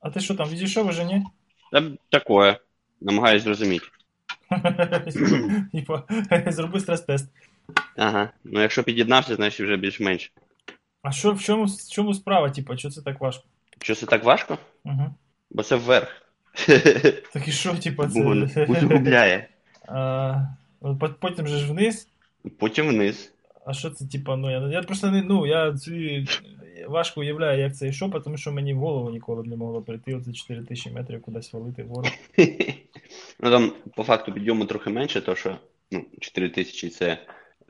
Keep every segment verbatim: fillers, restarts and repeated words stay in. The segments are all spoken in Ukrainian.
А ти що там, відійшов уже, ні? Та такое. Намагаюсь зрозуміти. Зроби стрес-тест. Ага. Ну якщо під'єднався, значить вже більш-менш. А що, в чому, в чому справа, типу, чого це так важко? Чого це так важко? Угу. Бо це вверх. Так і що, типу, це... Усугубляє. Потім же ж вниз. Потім вниз. А що це, типу, ну, я, я просто не, ну, я ці... Важко уявляю, як це і що, тому що мені в голову ніколи не могло прийти оце чотири тисячі метрів кудись валити вгору. Ну там по факту підйому трохи менше, то що ну, чотири тисячі це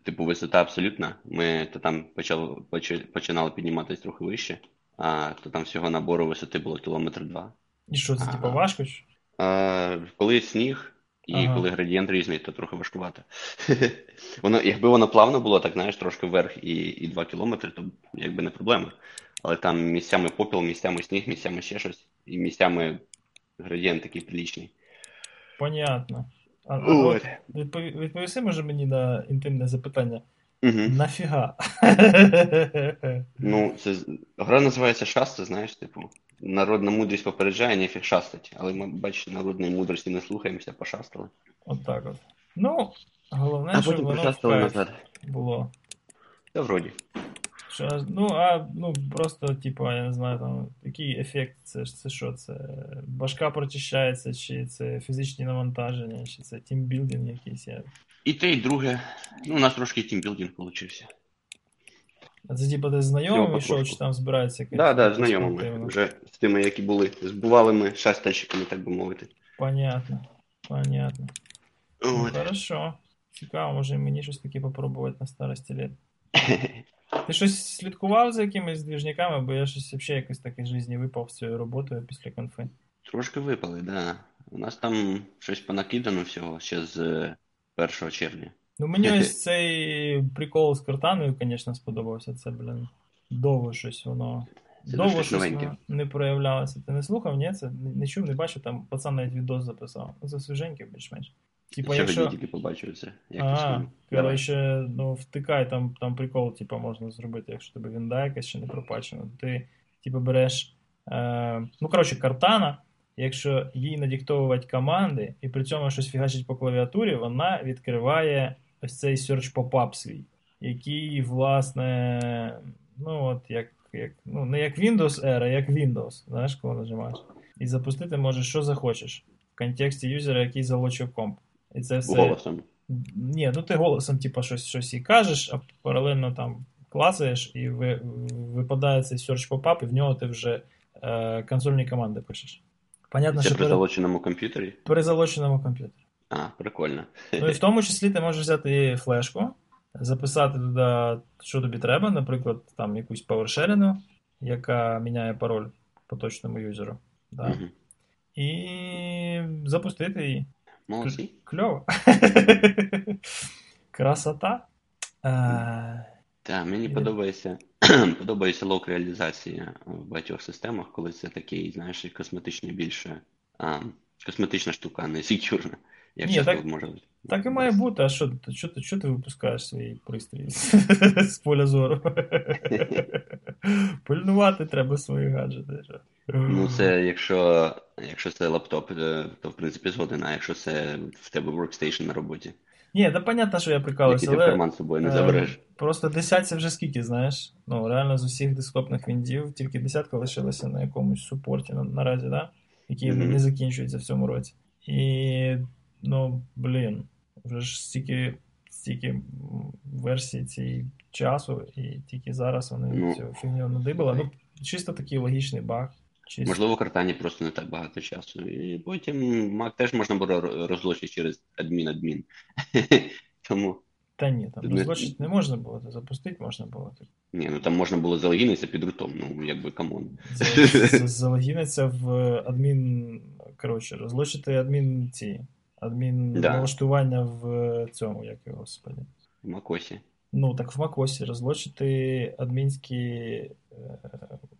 типу висота абсолютна. Ми то там почали, починали підніматися трохи вище, а то там всього набору висоти було кілометр два. І що це, типу, важко? А, коли сніг і ага. коли градієнт різний, то трохи важкувато. Воно, якби воно плавно було, так знаєш, трошки вверх і, і два кілометри, то якби не проблема. Але там місцями попіл, місцями сніг, місцями ще щось, і місцями градієнт такий приличний. Понятно. А, от, відпові, відповіси, може, мені на інтимне запитання? Угу. Нафіга? Ну, це, гра називається «Шасти», знаєш, типу, народна мудрість попереджає, нефіг шастить. Але ми, бачите, народної мудрості не слухаємося, пошастили. От так от. Ну, головне, щоб воно вперше було. Та вроді. Що, ну, а, ну, просто, типу, я не знаю, там, який ефект, це, це що, це башка прочищається, чи це фізичні навантаження, чи це тімбілдинг якийсь. Я... І те, і друге. Ну, у нас трошки тімбілдинг получився. А це, типу, ти з знайомими що, чи там збирається? Так, да, так, да, знайомими. Вже з тими, які були, з бувалими шастальщиками, так би мовити. Понятно, понятно. От. Ну, хорошо. Цікаво, може мені щось таке попробувати на старості літ. Ти щось слідкував за якимись двіжняками, бо я щось взагалі якось таке житті випав з цією роботою після конфи. Трошки випали, так. Да. У нас там щось понакидано всього ще з першого червня. Ну мені ось цей прикол з Кортаною, звісно, сподобався. Це, блін, довго щось воно. Це довго щось воно не проявлялося. Ти не слухав? Ні, це не чув, не бачив, там пацан навіть відос записав. Це свіженьке більш-менш. Типа, ще якщо... тільки побачив це. Ага, коротше, ну втикай, там, там прикол, типа, можна зробити, якщо тебе вінда якась ще не пропачена. Ти, типа, береш, е... ну, коротше, Cortana, якщо їй надиктовувати команди, і при цьому щось фігачить по клавіатурі, вона відкриває ось цей search pop-up свій, який, власне, ну, от, як, як ну, не як Windows Era, як Windows, знаєш, коли нажимаєш. І запустити можеш, що захочеш, в контексті юзера, який залочив комп. І це все... Голосом? Ні, ну ти голосом, типу, щось, щось і кажеш, а паралельно там клацаєш, і ви, випадає цей search pop-up, і в нього ти вже е, консольні команди пишеш. Понятно, це що при пере... залоченому комп'ютері? При залоченому комп'ютері. А, прикольно. Ну і в тому числі ти можеш взяти флешку, записати туди, що тобі треба, наприклад, там якусь PowerShell, яка міняє пароль поточному юзеру. Да. Угу. І запустити її. Молодці. Кльово. Красота. Так, мені подобається, подобається лок реалізації в багатьох системах, коли це такий, знаєш, косметичний більше, а, косметична штука, не секюрна. Ні, так, так і має бути. А що, що, ти, що ти випускаєш свій пристрій з поля зору? Пильнувати треба свої гаджети. Ну це якщо, якщо це лаптоп, то в принципі згоден, а якщо це в тебе workstation на роботі. Ні, та понятно, що я прикалуюся, але карман з собою не забереш. Просто десятці вже скільки, знаєш? Ну реально з усіх десктопних віндів тільки десятка лишилася на якомусь супорті наразі, да? Який mm-hmm. не закінчується в цьому році. І ну, блін, вже ж стільки, стільки версій цієї часу, і тільки зараз вони ну, цю фігню надибали. Ну, чисто такий логічний баг. Чисто. Можливо, Картані просто не так багато часу. І потім Mac теж можна було розлочити через адмін-адмін. Тому... Та ні, там розлочити не можна було, запустити можна було. Ні, ну там можна було залогінитися під рутом, ну якби камон. Залогінитися в адмін, коротше, розлочити адмін ці. Адмін да. налаштування в цьому, як його, господи. В macOS. Ну, так в macOS розлочити адмінські е,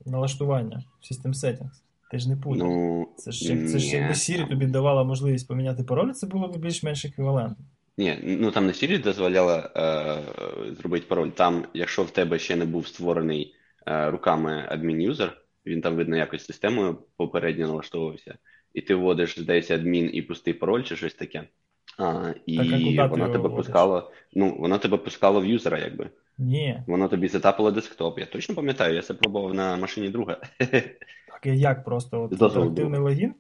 налаштування в System Settings. Ти ж не путав. Ну, це ж як, це ж якби Siri тобі давала можливість поміняти пароль, це було б більш-менш еквівалентно. Ні, ну там не Siri дозволяла е, зробити пароль. Там, якщо в тебе ще не був створений е, руками адмін-юзер, Він там, видно, якось системою попередньо налаштовувався. І ти вводиш, здається, адмін і пустий пароль чи щось таке. А, і так, вона тебе пускала, ну, вона тебе пускала в юзера, якби. Ні. Вона тобі затапила десктоп. Я точно пам'ятаю, я це пробував на машині друга. Так, як просто? От, інтерактивний логін?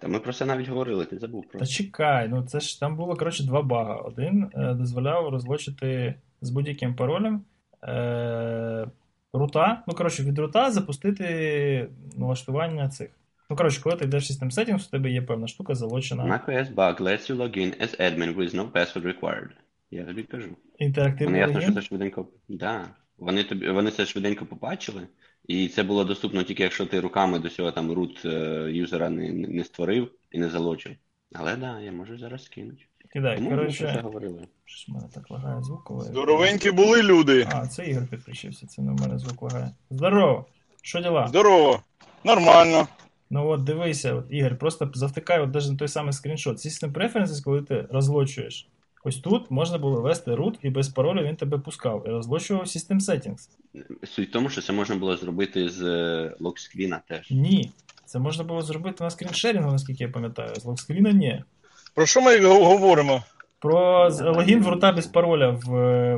Та ми про це навіть говорили, ти забув про це. Та чекай, ну це ж там було, коротше, два бага. Один е, дозволяв розлучити з будь-яким паролем е, рута, ну, коротше, від рута запустити налаштування цих. Ну, коротше, коли ти йдеш в System Settings, у тебе є певна штука залочена. macOS bug lets you log in as admin with no password required. Я тобі кажу. Інтерактивний логін? Вони ясно, що це швиденько... Да. Вони, тобі... Вони це швиденько побачили, і це було доступно тільки, якщо ти руками до цього там рут юзера не, не створив і не залочив. Але, да, я можу зараз скинути. Кидай, тому коротше... Ми це говорили. Щось в мене так лагає звук. Але... Здоровенькі були люди! А, це Ігор підключився, це на мене звук лагає. Здорово! Що діла? Здорово! Нормально! Ну от дивися, от, Ігор, просто завтикай от навіть на той самий скріншот. System Preferences, коли ти розлочуєш, ось тут можна було ввести root і без паролю він тебе пускав. І розлочував System Settings. Суть в тому, що це можна було зробити з локскріна теж. Ні, це можна було зробити на скріншерінгу, наскільки я пам'ятаю. З локскріна ні. Про що ми говоримо? Про логін в рута без пароля в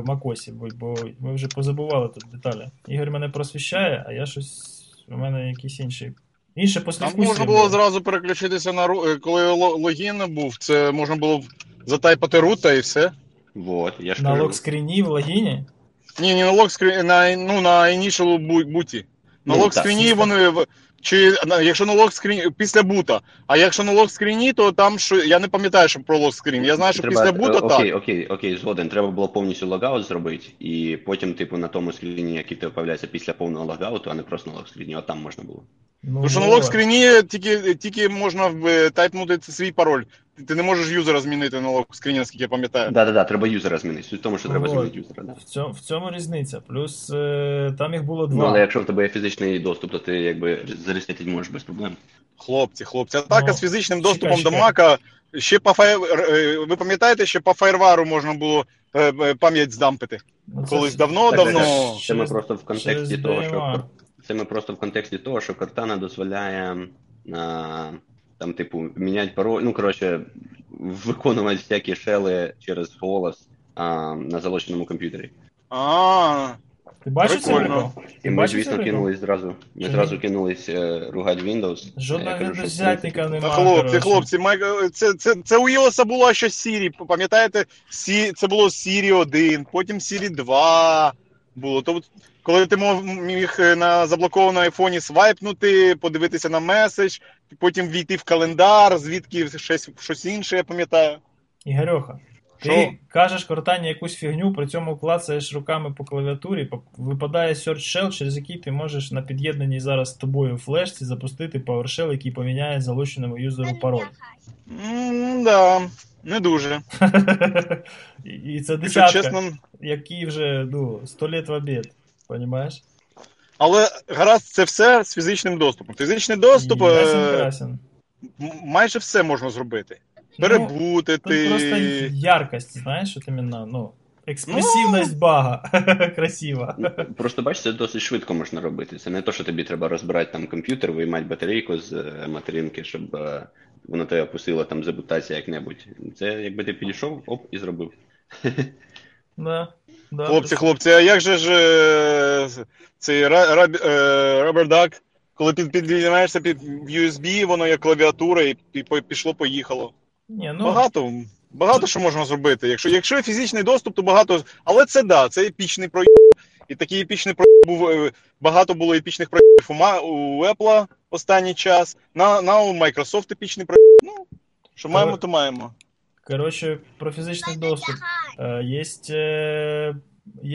Макосі, бо ми вже позабували тут деталі. Ігор мене просвіщає, а я щось, у мене якісь інші... Інше послідку. Там можна було зразу переключитися на ру... коли логін був, це можна було затайпати рута і все. Вот, я ж на локскріні в логіні? Ні, не на локскріні, на, ну, на інішалу буті. На ну, локскріні вони чи якщо на локскріні після бута. А якщо на локскріні, то там що я не пам'ятаю, що про локскрін. Я знаю, що треба... після бута окей, так. Окей, окей, окей, згоден. Треба було повністю логаут зробити і потім типу на тому скріні, який ти появляється після повного логауту, а не просто на локскріні, а там можна було. Ну, тому що на локскріні тільки, тільки можна тайпнути свій пароль. Ти не можеш юзера змінити на локскріні, наскільки я пам'ятаю. Да-да-да, треба юзера змінити. Суть в тому, що треба О, змінити юзера. Да. В, цьому, в цьому різниця. Плюс там їх було два. Ну, але якщо в тебе є фізичний доступ, то ти якби зарестити можеш без проблем. Хлопці, хлопці, атака ну, з фізичним чекай, доступом чекай. до Мака. Ще по фаєр... Ви пам'ятаєте, ще по фаєрвару можна було пам'ять здампити? Ну, колись давно-давно. Давно... Це ми просто в контексті того, що... Це ми просто в контексті того, що Cortana дозволяє а, там, типу, міняти пароль, ну, коротше, виконувати всякі шели через голос а, на залоченому комп'ютері. А, ти бачиш це? І ми, звісно, кинулись зразу, ми зразу кинулись е, ругати Windows. Жодного Windows-зятника немає. Хлопці, хлопці, це, це, це у Єлоса було ще Siri, пам'ятаєте? Сі, це було Siri один, потім Siri два було, тобто... Коли ти міг на заблокованому айфоні свайпнути, подивитися на меседж, потім війти в календар, звідки щось, щось інше, я пам'ятаю. Ігорьоха, ти Шо? кажеш Кортані якусь фігню, при цьому клацаєш руками по клавіатурі, випадає Search Shell, через який ти можеш на під'єднаній зараз з тобою флешці запустити PowerShell, який поміняє залученому юзеру пароль. Ммм, mm, да. Не дуже. І це десятка, чесно... який вже, ну, сто літ в обід. Понімаєш? Але гаразд, це все з фізичним доступом. Фізичний доступ ясен, е- ясен. майже все можна зробити. Перебутити. Ну, просто яркость, знаєш, от іменно, ну, експресивність ну... бага. Красива. Просто бачиш, це досить швидко можна робити. Це не те, що тобі треба розбирати там комп'ютер, виймати батарейку з материнки, щоб е- воно тебе опустило там забутація як-небудь. Це якби ти підійшов, оп, і зробив. Да. Да, хлопці, хлопці, а як же ж цей рабердак, коли підлінаєшся під ю ес бі, воно як клавіатура і пішло-поїхало. Ні, ну... Багато, багато що можна зробити. Якщо, якщо фізичний доступ, то багато... Але це да, це епічний проєкт. І такий епічний проєкт був... Багато було епічних проєктів у Apple останній час. На, на у Microsoft епічний проєкт. Ну, що маємо, то маємо. Короче, про фізичний доступ. Есть,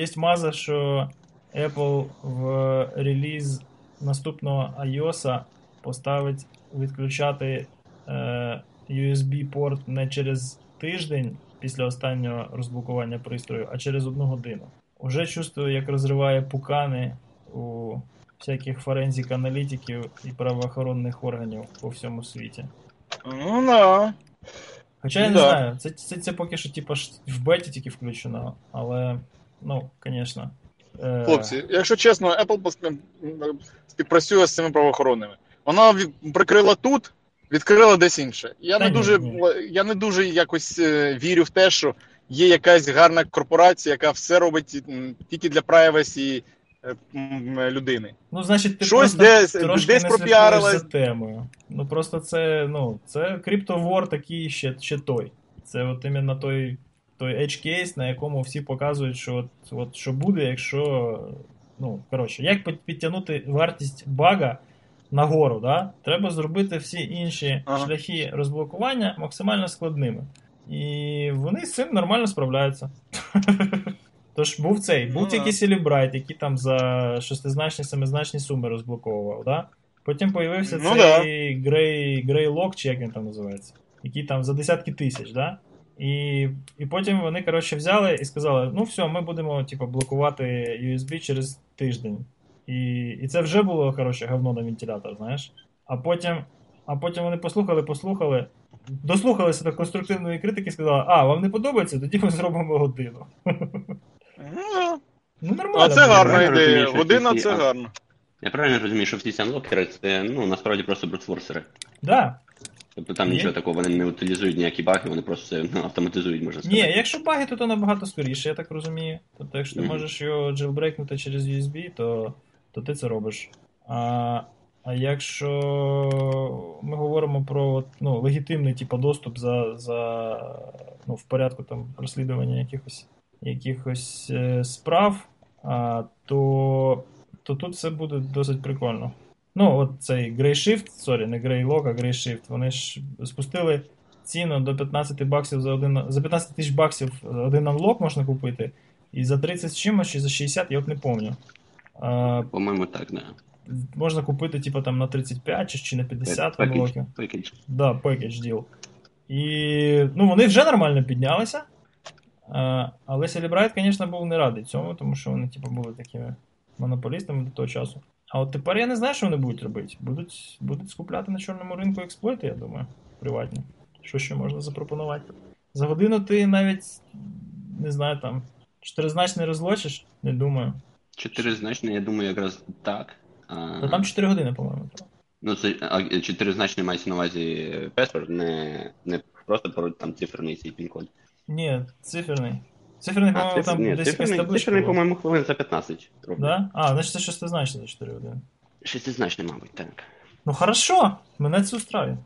есть маза, що Apple в реліз наступного iOS поставить відключати ю ес бі-порт не через тиждень після останнього розблокування пристрою, а через одну годину. Уже чувствую, як розриває пукани у всяких форензик-аналітиків і правоохоронних органів по всьому світі. Ну, да. Хоча я не да. знаю, це, це, це поки що типу, в беті тільки включено, але, ну, звісно, Хлопці, якщо чесно, Apple співпрацює з цими правоохоронними. Вона прикрила тут, відкрила десь інше. Я не дуже, я не дуже якось вірю в те, що є якась гарна корпорація, яка все робить тільки для privacy людини. Ну, значить, ти щось десь, десь пропіарилась за темою. Ну, просто це, ну, це криптовор такий ще, ще той. Це от іменно той, той edge case, на якому всі показують, що от, от що буде, якщо, ну, коротше, як підтягнути вартість бага нагору, да? Треба зробити всі інші ага. шляхи розблокування максимально складними. І вони з цим нормально справляються. Тож був цей, був тільки Cellebrite, який там за шестизначні, семизначні суми розблоковував, да? Потім появився ну, цей да. GrayLock, чи як він там називається, який там за десятки тисяч, да? І, і потім вони, коротше, взяли і сказали, ну все, ми будемо, типу, блокувати ю ес бі через тиждень. І, і це вже було, коротше, говно на вентилятор, знаєш? А потім, а потім вони послухали, послухали, дослухалися до конструктивної критики і сказали, а, вам не подобається? Тоді ми зробимо годину. Ну, нормально. А це гарна ідея. Година це гарно. Я правильно розумію, що всі санлокери це, ну, насправді просто брутфорсери. Да. Тобто там нічого такого, вони не утилізують ніякі баги, вони просто ну, автоматизують, можна сказати. Ні, якщо баги, то то набагато скоріше, я так розумію. Тобто, якщо ти mm-hmm. можеш його джилбрейкнути через ю ес бі, то, то ти це робиш. А, а якщо ми говоримо про ну, легітимний типу, доступ за, за, ну, в порядку там, розслідування якихось, якихось е, справ, а, то, то тут все буде досить прикольно. Ну, от цей GrayShift, сорі, не GrayLock, а GrayShift, вони ж спустили ціну до п'ятнадцять баксів за один, за п'ятнадцять тисяч баксів один анлок можна купити, і за тридцять з чимось, чи за шістдесят, я от не пам'ятаю. А, по-моєму, так, да. Можна купити, типу, там на тридцять п'ять, чи на п'ятдесят анлоків. Пекедж. Да, пекедж діл. І, ну, вони вже нормально піднялися, а, але Cellebrite, звісно, був не радий цьому, тому що вони, типу, були такими монополістами до того часу. А от тепер я не знаю, що вони будуть робити. Будуть, будуть скупляти на чорному ринку експлойти, я думаю, приватні. Що ще можна запропонувати? За годину ти навіть, не знаю, там, чотиризначний розлочиш? Не думаю. Чотиризначний, я думаю, якраз так. А... Та там чотири години, по-моєму. Так. Ну, це чотиризначний мається на увазі паспорт, не, не просто там циферний цей пін-код. Ні, циферний. Циферний, по-моєму, а, там ні, десь якась табличка. Циферний, по-моєму, хвилин за п'ятнадцять. Да? А, значить це шестизначне за чотири години. Шестизначне, мабуть, так. Ну, хорошо. Мене це устраює.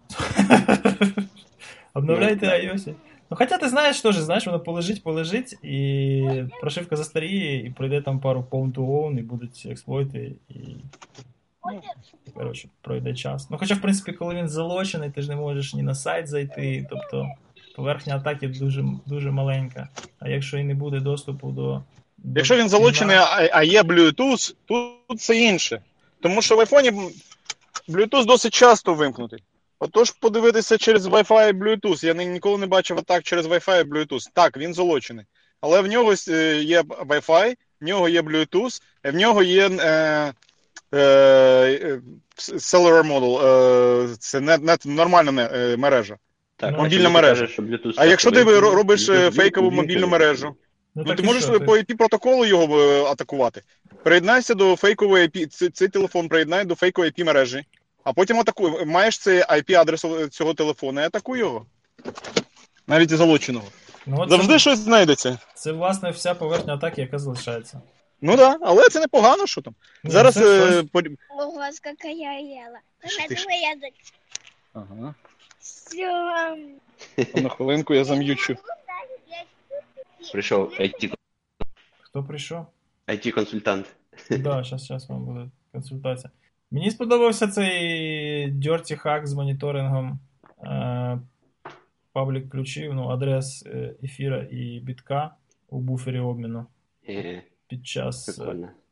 Обновляйте iOS. Ну, хоча ти знаєш, що ж, знаєш, воно полежить, полежить, і прошивка застаріє, і пройде там пару own-to-own, і будуть експлойти, і... Коротше, пройде час. Ну, хоча, в принципі, коли він залочений, ти ж не можеш ні на сайт зайти, тобто... Поверхня атаки дуже, дуже маленька. А якщо і не буде доступу до... до якщо він залучений, а, а є Bluetooth, тут це інше. Тому що в айфоні Bluetooth досить часто вимкнутий. Отож, подивитися через Wi-Fi і Bluetooth. Я ніколи не бачив атак через Wi-Fi і Bluetooth. Так, він залучений. Але в нього є Wi-Fi, в нього є Bluetooth, в нього є е, е, Cellular Model. Е, це не, не, нормальна не, мережа. Так, мобільна мережа. Кажеш, а якщо ти робиш Bluetooth, фейкову Bluetooth, мобільну Bluetooth. мережу, ну, ну ти можеш що, по ай пі-протоколу його атакувати. Приєднайся до фейкової ай пі, цей, цей телефон приєднай до фейкової ай пі-мережі, а потім атакуй. Маєш цей ай пі-адрес цього телефону і атакуй його. Навіть і залученого. Ну, завжди це, щось знайдеться. Це, власне, вся поверхня атаки, яка залишається. Ну так, да, але це непогано, що там. Ну, зараз... Це по... Лугас, яка я їла. Вона твоя. Ага. На хвилинку я зам'ючу. Прийшов ай ті. Хто прийшов? ай ті-консультант. Так, да, зараз, зараз вам буде консультація. Мені сподобався цей dirty hack з моніторингом е- паблік ключів, ну, адрес ефіра і бітка у буфері обміну під час,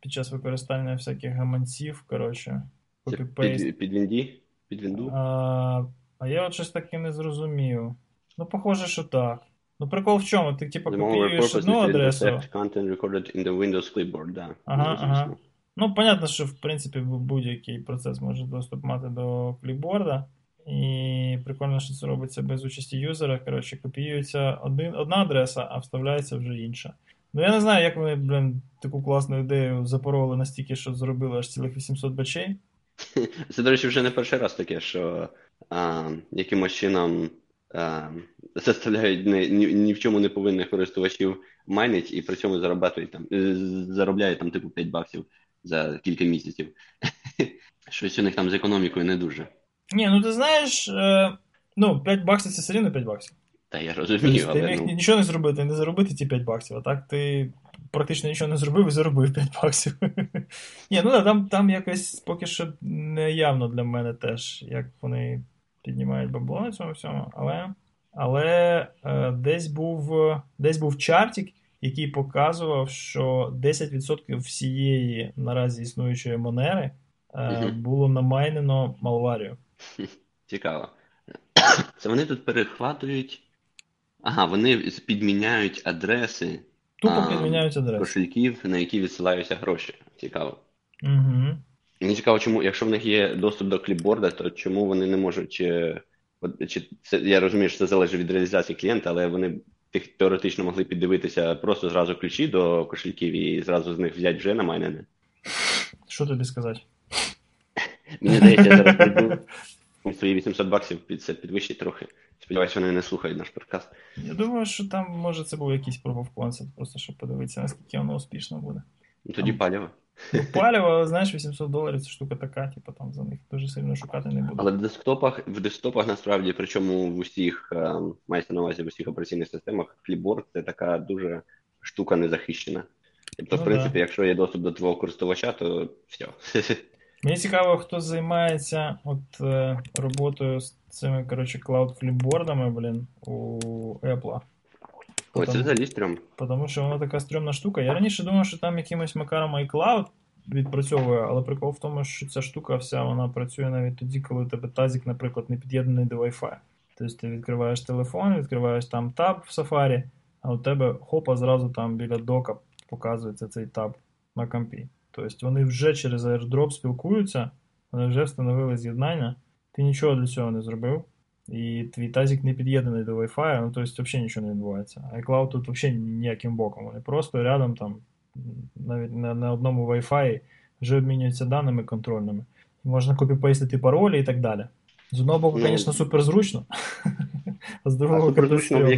під час використання всяких гаманців, коротше, копі-пейст. Під, під вінді? Під вінду? А, А я от щось таки не зрозумів. Ну, похоже, що так. Ну, прикол в чому? Ти, типа, копіюєш одну адресу. Clipboard, да. Ага, ага. Ну, понятно, що, в принципі, будь-який процес може доступ мати до кліпборда. І прикольно, що це робиться без участі юзера. Коротше, копіюється один, одна адреса, а вставляється вже інша. Ну я не знаю, як вони, блин, таку класну ідею запороли настільки, що зробили аж цілих вісімсот бачей. Це, до речі, вже не перший раз таке, що а, якимось чином а, заставляють не, ні, ні в чому не повинних користувачів майнить і при цьому заробляють там, заробляють там типу п'ять баксів за кілька місяців. Щось у них там з економікою не дуже. Ні, ну ти знаєш, е, ну п'ять баксів це все рівно п'ять баксів. Та я розумію, тобто, але... Ти міг ну... нічого не зробити, не заробити ці п'ять баксів, а так ти практично нічого не зробив і заробив п'ять баксів. Ні, ну да, там, там якось поки що неявно для мене теж, як вони піднімають бабло на цьому всьому, але, але е, десь був, десь був чартик, який показував, що десять відсотків всієї наразі існуючої Монери е, було намайнено малварію. Цікаво. Це вони тут перехватують... Ага, вони підміняють адреси, тупо підміняють адреси кошельків, на які відсилаються гроші. Цікаво. Угу. Мені цікаво, чому, якщо в них є доступ до кліпборда, то чому вони не можуть... Чи, чи, це, я розумію, що це залежить від реалізації клієнта, але вони теоретично могли піддивитися просто зразу ключі до кошельків і зразу з них взяти вже на майнене. Що тобі сказати? Мені здається, я зараз прийду... Свої вісімсот баксів це підвищить трохи. Сподіваюсь, вони не слухають наш подкаст. Я думаю, що там, може, це був якийсь proof of concept, просто щоб подивитися, наскільки воно успішно буде. Ну, тоді там... паліво. Ну, паліво, знаєш, вісімсот доларів це штука така, типу, там за них дуже сильно шукати не буде. Але в десктопах, в десктопах насправді, причому в усіх, мається на увазі в усіх операційних системах, кліпборд – це така дуже штука незахищена. Тобто, ну, в принципі, да. Якщо є доступ до твого користувача, то все. Мені цікаво, хто займається от, е, роботою з цими, коротше, клауд-кліпбордами, блін, у Apple. Ось це взагалі стрьом. Тому що вона така стрьомна штука. Я раніше думав, що там якимось макаром iCloud відпрацьовує, але прикол в тому, що ця штука вся, вона працює навіть тоді, коли у тебе тазик, наприклад, не під'єднаний до Wi-Fi. Тобто ти відкриваєш телефон, відкриваєш там таб в Safari, а у тебе, хопа, зразу там біля дока показується цей таб на компі. Тобто вони вже через AirDrop спілкуються, вони вже встановили з'єднання, ти нічого для цього не зробив, і твій тазик не під'єднаний до Wi-Fi, ну тобто взагалі нічого не відбувається. iCloud тут взагалі ніяким боком, вони просто рядом там, навіть на, на одному Wi-Fi вже обмінюються даними контрольними. Можна копіпейстити паролі і так далі. З одного боку, звісно, суперзручно, а з другого... Суперзручно в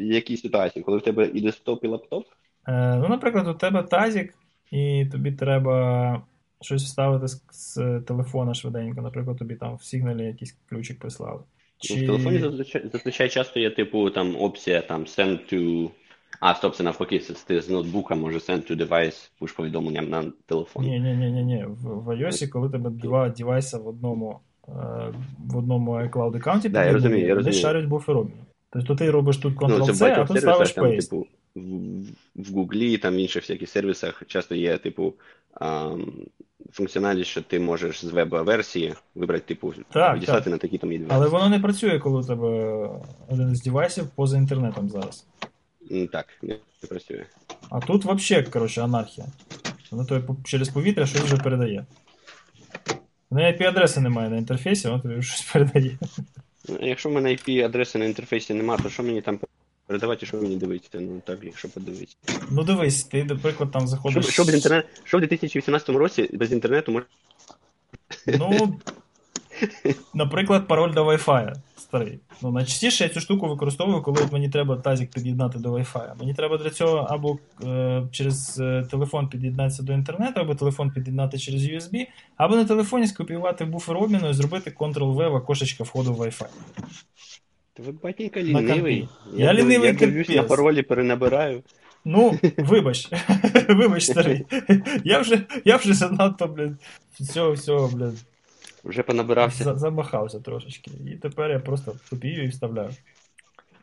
якій ситуації? Коли в тебе і десктоп, і лаптоп? Ну, наприклад, у тебе тазик, і тобі треба щось вставити з, з телефона швиденько. Наприклад, тобі там в Signal якийсь ключик прислали. Чи... В телефоні зазвичай, зазвичай часто є типу там опція там send to... А, стоп, це навпаки, ти з ноутбука може send to device, пуш повідомленням на телефон. Ні-ні-ні, в, в iOS, коли тебе два девайса в одному, в одному iCloud аккаунті, да, я розумію, я розумію. Десь шарять буфер обміну. Тобто ти робиш тут Ctrl-C, ну, а тут ставиш там, paste. Типу, в Google і там інших всяких сервісах часто є, типу, функціональність, що ти можеш з веб-версії вибрати, типу, відіслати на такі там девайси. Але воно не працює, коли у тебе один з девайсів поза інтернетом зараз. Так, не працює. А тут взагалі, коротше, анархія. Воно тобі через повітря щось вже передає. В неї ай пі-адреси немає на інтерфейсі, воно тобі щось передає. Якщо в мене ай пі-адреси на інтерфейсі немає, то що мені там передавати, що мені дивитися, ну так, якщо подивитися. Ну дивись, ти, наприклад, там заходиш... Що, що, без інтернет... що в дві тисячі вісімнадцятому році без інтернету можна... Ну, наприклад, пароль до Wi-Fi, старий. Ну, найчастіше я цю штуку використовую, коли мені треба тазик під'єднати до Wi-Fi. Мені треба для цього або е, через телефон під'єднатися до інтернету, або телефон під'єднати через ю ес бі, або на телефоні скопіювати буфер обміну і зробити Ctrl-V в окошечко входу в Wi-Fi. Ви батенька лінивий. Я, я лінивий я дивлюсь на паролі, перенабираю. Ну, вибач. Вибач, старий. Я вже, я вже занадто, блядь, всього, всього, блядь. Вже понабирався. За, замахався трошечки. І тепер я просто копію і вставляю.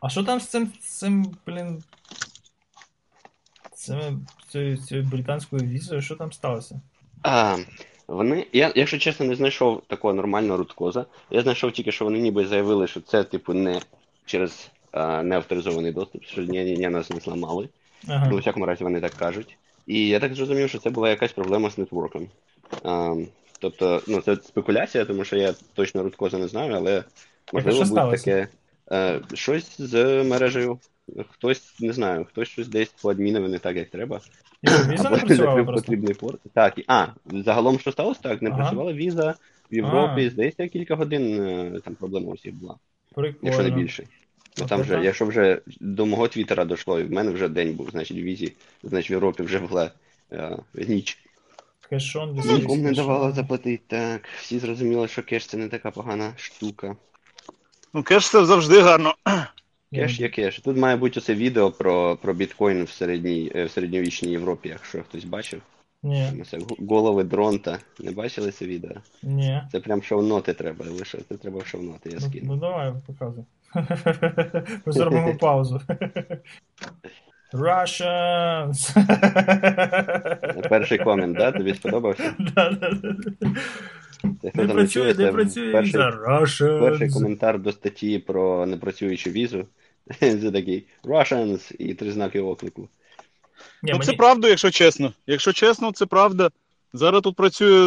А що там з цим, цим блін, цим, цією, цією британською візою? Що там сталося? А... Вони, я, якщо чесно, не знайшов такого нормального руткоза. Я знайшов тільки, що вони ніби заявили, що це, типу, не через а, неавторизований доступ, що ні, ні, нас не зламали. Ага. Ну, у всякому разі, вони так кажуть. І я так зрозумів, що це була якась проблема з нетворком. А, тобто, ну, це спекуляція, тому що я точно руткоза не знаю, але можливо буде таке... Е, щось з мережею. Хтось, не знаю, хтось щось десь поадмінив не так, як треба. Віза не працювала просто? Порт. Так, а, загалом що сталося? Так, не ага. працювала віза в Європі, а. здається, кілька годин там проблема у всіх була. Прикольно. Якщо не більше. Ну, там вже, якщо вже до мого твіттера дійшло, і в мене вже день був, значить, в візі, значить, в Європі вже була е, ніч. Кешон десь. Нікому не давала заплатити, так. Всі зрозуміли, що кеш це не така погана штука. Ну, кеш це завжди гарно. Кеш є кеш. Тут має бути оце відео про, про біткоін в, середній, в середньовічній Європі, якщо хтось бачив. Ні. Це голови дронта. Не бачили це відео? Ні. Це прям шовноти треба, лише це треба шовноти, я скину. Ну, ну давай, показуй. Ми зробимо паузу. Russians! Перший комент, да? Тобі сподобався? Да, да, да. Не працює, не працює віза. Russians! Перший коментар до статті про непрацюючу візу. Це такий Russians і три знаки оклику. Ні, ну, це мені... правда, якщо чесно. Якщо чесно, це правда. Зараз тут працює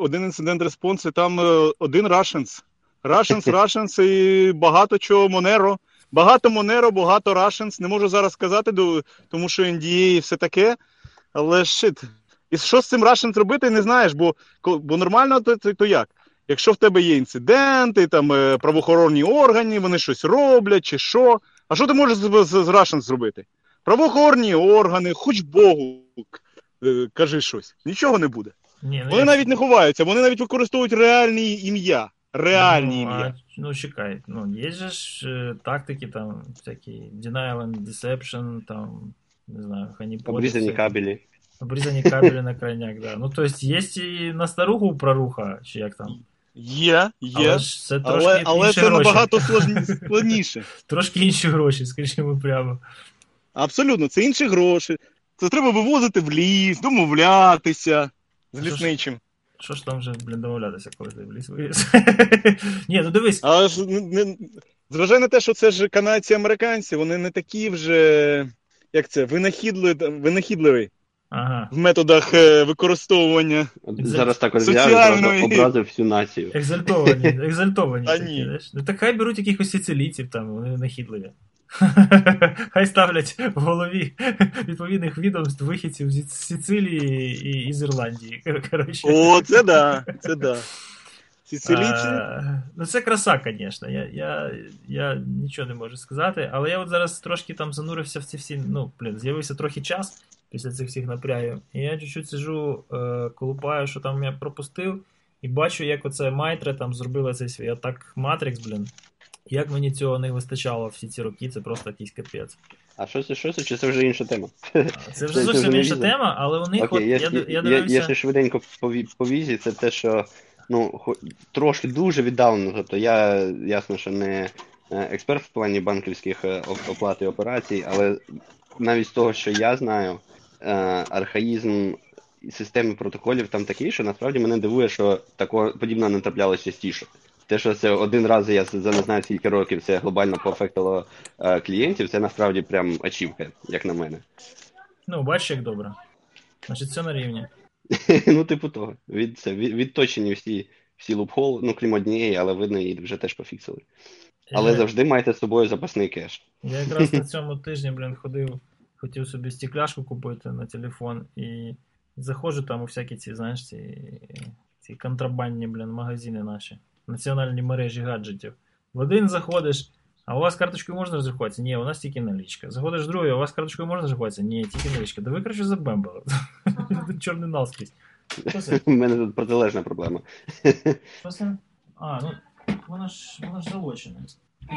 один інцидент респонс, і там один Russians. Russians, Russians і багато чого Monero. Багато Monero, багато Russians. Не можу зараз сказати, тому що ен ді ей і все таке. Але шит. І що з цим Russians робити, не знаєш, бо, бо нормально то, то як? Якщо в тебе є інциденти, там правоохоронні органи, вони щось роблять чи що. А що ти можеш з, з, з Russians зробити? Правоохоронні органи, хоч Богу, кажи щось. Нічого не буде. Ні, ну, вони я... навіть не ховаються, вони навіть використовують реальні ім'я. Реальні ну, ім'я. А, ну, чекай, ну, є ж е, тактики, там, всякі denial and deception, там, не знаю, ханіпоти. Обрізані кабелі. Обрізані кабелі на крайняк, да. Ну, то есть, є і на старуху проруха, чи як там. Є, є, але це, але, але це набагато складніше. Трошки інші гроші, скажімо прямо. Абсолютно, це інші гроші. Це треба вивозити в ліс, домовлятися з лісничим. Що ж там вже, блін, домовлятися, коли ти в ліс вивіз? Ні, ну дивись. Але ж, зважай на те, що це ж канадці і американці, вони не такі вже, як це, винахідливі ага. в методах використовування соціальної. Зараз так розв'язують, образив всю націю. Екзальтовані, екзальтовані. А ні. Такі, ну, так хай беруть якихось сицилійців там, вони винахідливі. Хай ставлять в голові відповідних відомств вихідців з Сицилії і з Ірландії. Коротше. О, це да, це да. Сицилійці? А, ну це краса, звісно. Я, я, я нічого не можу сказати, але я от зараз трошки там занурився в ці всі, ну, блін, з'явився трохи час після цих всіх напрягів, і я чуть-чуть сижу, колупаю, що там я пропустив, і бачу, як оце Майтре там зробила цей свій атак Матрикс, блін. Як мені цього не вистачало всі ці роки, це просто якийсь капець. А що це, що це, чи це вже інша тема? А, це вже зовсім інша тема, але у них, окей, от, я, я дивився... Якщо швиденько по візі, це те, що, ну, трошки дуже віддалено, тобто я, ясно, що не експерт в плані банківських оплат і операцій, але навіть з того, що я знаю, архаїзм системи протоколів там такий, що насправді мене дивує, що такого подібного не траплялося частіше. Те, що це один раз, я за не знаю скільки років, це глобально поафектило е, клієнтів, це насправді прям ачівка, як на мене. Ну, бачиш, як добре. Значить, все на рівні. Ну, типу того. Від, це, від, відточені всі, всі лупхоли, ну, крім однієї, але видно, її вже теж пофіксили. Але я... завжди майте з собою запасний кеш. Я якраз на цьому тижні, блін, ходив, хотів собі стекляшку купити на телефон, і заходжу там у всякі ці, знаєш, ці, ці контрабандні, блін, магазини наші. Національні мережі гаджетів. В один заходиш, а у вас карточкою можна розрахуватися? Ні, у нас тільки налічка. Заходиш в другий, а у вас карточкою можна розрахуватися? Ні, тільки налічка. Да ви, коротше, забембали. Чорний нал скрізь. У мене тут протилежна проблема. А, ну, вона ж залочена.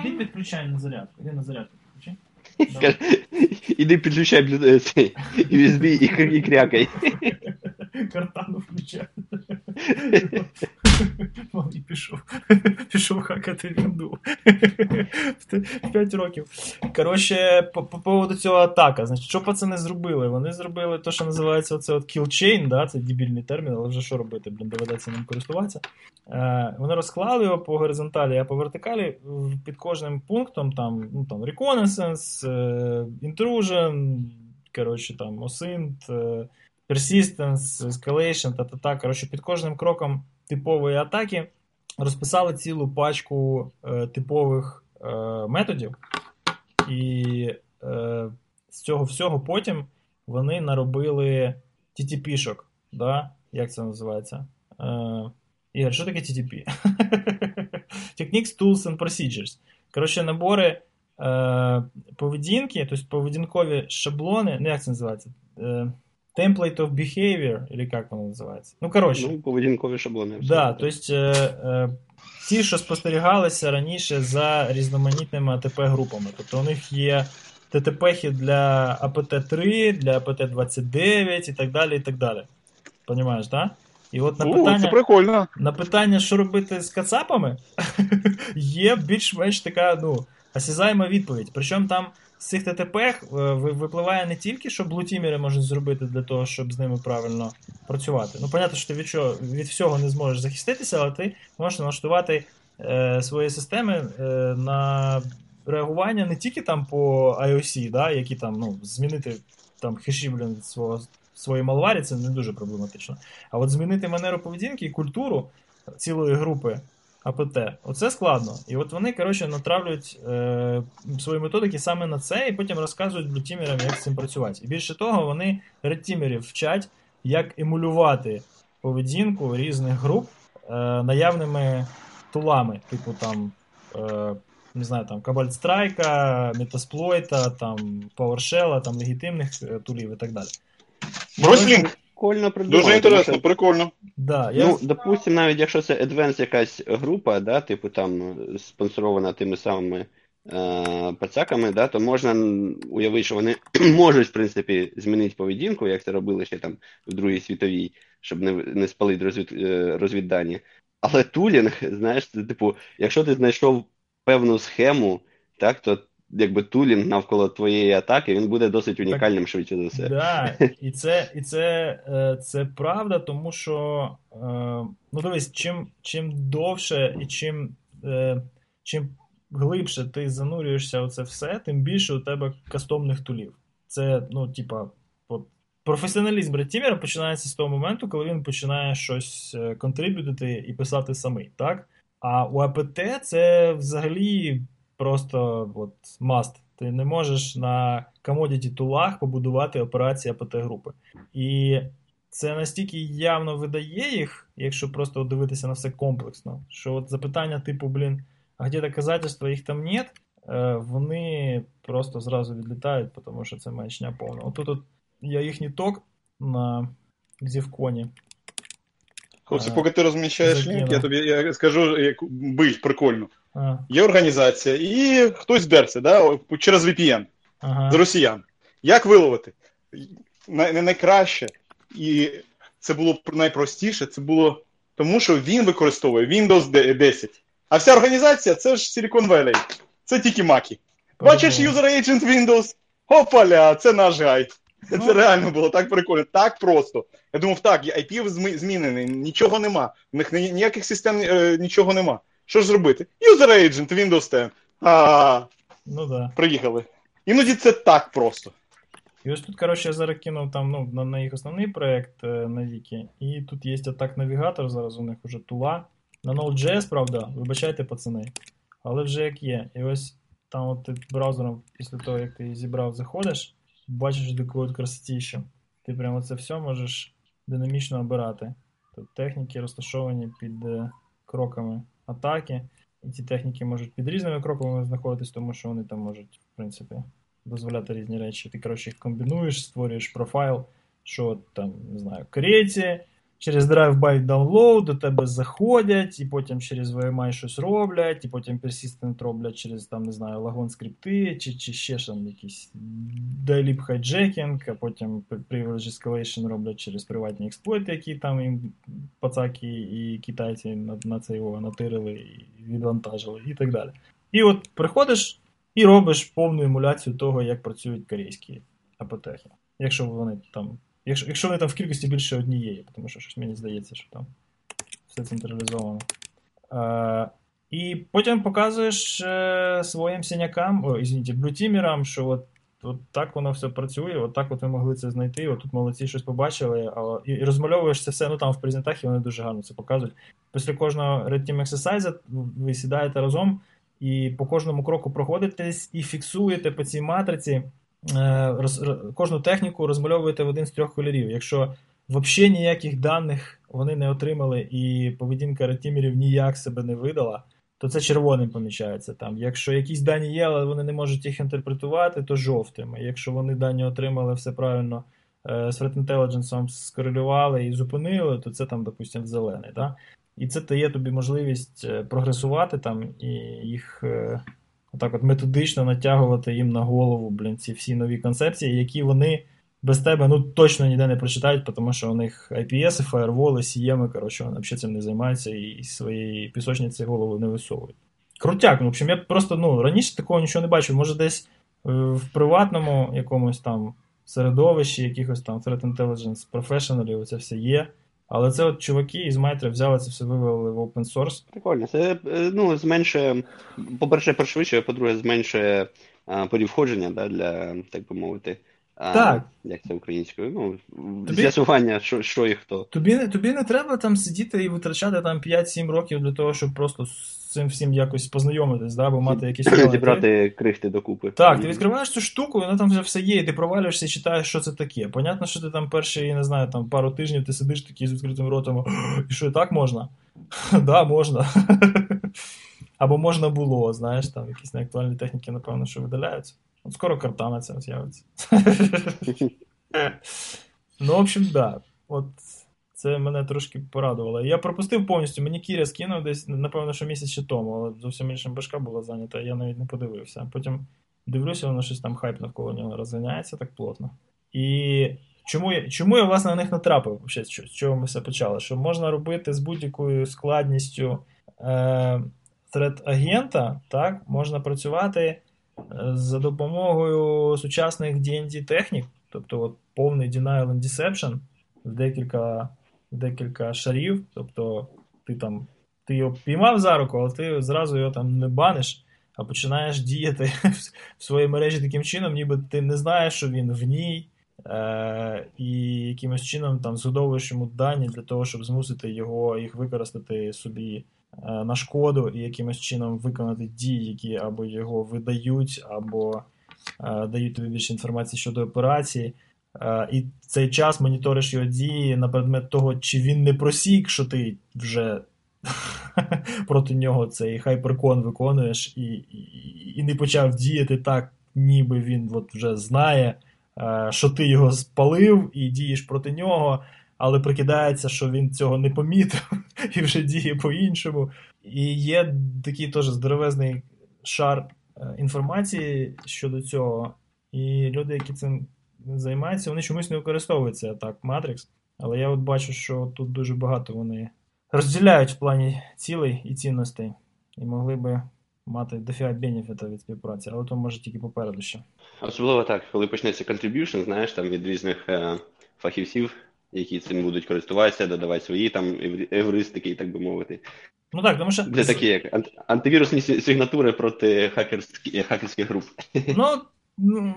Іди підключай на зарядку. Іди на зарядку підключай. Іди підключай ю ес бі і крякай. Картану включай. І пішов. Пішов хакати вінду. п'ять років. Коротше, по поводу цього атака. Значить, що пацани зробили? Вони зробили те, що називається оце от kill chain, да? Це дебільний термін, але вже що робити, блін, доведеться ним користуватися. Е, вони розклали його по горизонталі, а по вертикалі під кожним пунктом там, ну, там reconnaissance, intrusion, коротше, там, осинт, persistence, escalation, та-та-та. Коротше, під кожним кроком типової атаки розписали цілу пачку е, типових методів, і е, з цього всього потім вони наробили ті ті пі-шок. Да? Як це називається? Е, Ігор, що таке ті ті пі? Techniques, Tools and Procedures. Коротше, набори е, поведінки, тобто поведінкові шаблони, ну як це називається? Е, Template of Behavior, или як воно називається? Ну, коротше. Ну, поведінкові шаблони. Да, тобто, е, е, ті, що спостерігалися раніше за різноманітними АТП-групами. Тобто, у них є ТТП-хи для АПТ-три, для АПТ-двадцять дев'ять і так далі, і так далі. Понимаєш, да? І от на питання, на питання, що робити з кацапами, є більш-менш така, ну, осязаєма відповідь. Причому там з цих ТТП випливає не тільки, що блутімери можуть зробити для того, щоб з ними правильно працювати. Ну, понятно, що ти від, чого, від всього не зможеш захиститися, але ти можеш налаштувати е, свої системи е, на реагування не тільки там по iOS, да, які там, ну, змінити там хеші, блін, від свого, свої малварі, це не дуже проблематично. А от змінити манеру поведінки і культуру цілої групи АПТ. Оце складно. І от вони, коротше, натравлюють е, свої методики саме на це, і потім розказують блутімерам, як з цим працювати. І більше того, вони редтімерів вчать, як емулювати поведінку різних груп е, наявними тулами, типу там, е, не знаю, там, Кабальт-Страйка, Метасплойта, там, PowerShell, там, легітимних тулів і так далі. Брось лінк! Дуже інтересно, прикольно. Да, я... Ну, допустим, навіть якщо це Advanced якась група, да, типу там спонсорована тими самими е- пацаками, да, то можна уявити, що вони можуть, в принципі, змінити поведінку, як це робили ще там в Другій світовій, щоб не, не спалити розвід, розвіддані. Але тулінг, знаєш, це, типу, якщо ти знайшов певну схему, так, то якби тулінг навколо твоєї атаки, він буде досить унікальним, так, швидше за все. Да. І це, і це, це правда, тому що, ну дивись, чим, чим довше і чим, чим глибше ти занурюєшся у це все, тим більше у тебе кастомних тулів. Це, ну, типа, професіоналізм реттімера починається з того моменту, коли він починає щось контриб'ютити і писати самий, так? А у АПТ це взагалі просто от must. Ти не можеш на commodity тулах побудувати операції АПТ-групи. І це настільки явно видає їх, якщо просто дивитися на все комплексно, що от запитання типу, блін, а де доказательства, їх там нет, вони просто зразу відлітають, тому що це маячня повна. Отут от я їхній ток на Зівконі. Хлопці, поки ти розміщаєш лінк, я тобі я скажу, як бить прикольно. А. Є організація, і хтось дерся, да, через ві пі ен, ага, з росіян. Як виловити? Не найкраще, і це було найпростіше, це було тому, що він використовує Windows десять. А вся організація, це ж Silicon Valley, це тільки маки. Бачиш, User Agent Windows, опаля, це наш гай. Ну, це реально було так прикольно, так просто. Я думав, так, ай пі змінений, нічого нема, в них ніяких систем е, нічого нема. Що ж зробити? User Agent, Windows десять. А, ну, да. Приїхали. Іноді це так просто. І ось тут, коротше, я зараз кинув там, ну, на, на їх основний проєкт на Вікі, і тут є атак-навігатор, зараз у них уже тула. На Node.js, правда, вибачайте, пацани, але вже як є. І ось там от ти браузером, після того, як ти її зібрав, заходиш, бачиш таку красотіщу. Ти прямо це все можеш динамічно обирати. Тут техніки розташовані під е, кроками атаки. І ці техніки можуть під різними кроками знаходитись, тому що вони там можуть, в принципі, дозволяти різні речі. Ти, коротше, їх комбінуєш, створюєш профайл, що там, не знаю, креті, через drive-by download до тебе заходять, і потім через ви ем ай щось роблять, і потім persistent роблять через, там, не знаю, лагон скрипти, чи, чи ще там якісь dilip hijacking, а потім privilege escalation роблять через приватні експлойти, які там їм пацаки і китайці на, на це його натирили і відвантажили, і так далі. І от приходиш і робиш повну емуляцію того, як працюють корейські апотехи, якщо вони там... Якщо, якщо вони там в кількості більше однієї, тому що щось мені здається, що там все централізовано. Е, і потім показуєш е, своїм синякам, о, извините, блютімерам, що от, от так воно все працює, от так от ви могли це знайти, от тут молодці щось побачили, а, і, і розмальовуєш це все, ну там в презентах, і вони дуже гарно це показують. Після кожного Red Team Exercise ви сідаєте разом і по кожному кроку проходитесь, і фіксуєте по цій матриці кожну техніку, розмальовуєте в один з трьох кольорів. Якщо взагалі ніяких даних вони не отримали і поведінка редтімерів ніяк себе не видала, то це червоним помічається. Там, якщо якісь дані є, але вони не можуть їх інтерпретувати, то жовтим. Якщо вони дані отримали, все правильно з Threat Intelligence скорелювали і зупинили, то це там, допустимо, зелений. Да? І це дає тобі можливість прогресувати там і їх отак от методично натягувати їм на голову, блін, ці всі нові концепції, які вони без тебе ну, точно ніде не прочитають, тому що у них ай пі ес, фаєрволи, сієми, коротше, вони взагалі цим не займаються і своєї пісочниці голову не висовують. Крутяк, ну, в общем, я просто, ну, раніше такого нічого не бачив, може десь в приватному якомусь там середовищі, якихось там Threat Intelligence професіоналів, це все є. Але це от чуваки із Майтра взяли це все, вивели в open source. Прикольно. Це, ну, зменшує, по-перше, пришвидшує, по-друге, зменшує перевходження, да, для, так би мовити, так. А, як це українською, ну, тобі, з'ясування, що, що і хто. Тобі, тобі не треба там сидіти і витрачати там п'ять-сім років для того, щоб просто з цим всім якось познайомитись, да, бо мати якісь... Зібрати крихти докупи. Так, ти відкриваєш цю штуку, вона там вже все є, і ти провалюєшся і читаєш, що це таке. Понятно, що ти там перші, не знаю, там пару тижнів ти сидиш такий з відкритим ротом, і що, і так можна? Да, можна. Або можна було, знаєш, там якісь неактуальні техніки, напевно, що видаляються. От скоро Cortana ця з'явиться. Ну, в общем, да. От це мене трошки порадувало. Я пропустив повністю, мені Кіря скинув десь, напевно, що місяць ще тому, але зовсім іншим башка була зайнята, я навіть не подивився. Потім дивлюся, воно щось там хайп навколо нього розганяється так плотно. І чому я, чому я власне, на них натрапив, з чого ми все почали? Що можна робити з будь-якою складністю е- threat-агента, так, можна працювати за допомогою сучасних ді енд ді-технік, тобто от, повний denial and deception в декілька, декілька шарів, тобто ти, там, ти його піймав за руку, але ти зразу його там не баниш, а починаєш діяти в своїй мережі таким чином, ніби ти не знаєш, що він в ній, е- і якимось чином там згодовуєш йому дані для того, щоб змусити його їх використати собі на шкоду і якимось чином виконати дії, які або його видають, або е, дають тобі більше інформації щодо операції. Е, і в цей час моніториш його дії на предмет того, чи він не просік, що ти вже проти нього цей хайперкон виконуєш і, і, і не почав діяти так, ніби він от вже знає, е, що ти його спалив і дієш проти нього, але прикидається, що він цього не помітив і вже діє по-іншому. І є такий теж здоровезний шар інформації щодо цього. І люди, які цим займаються, вони чомусь не використовуються так, Matrix. Але я от бачу, що тут дуже багато вони розділяють в плані цілей і цінностей. І могли би мати дофіга бенефіта від співпраці, але то може тільки попереду ще. Особливо так, коли почнеться contribution, знаєш, там від різних е- фахівців, які цим будуть користуватися, додавати свої там евристики, так би мовити. Ну так, тому що... Це такі як антивірусні сигнатури проти хакерських, хакерських груп. Ну,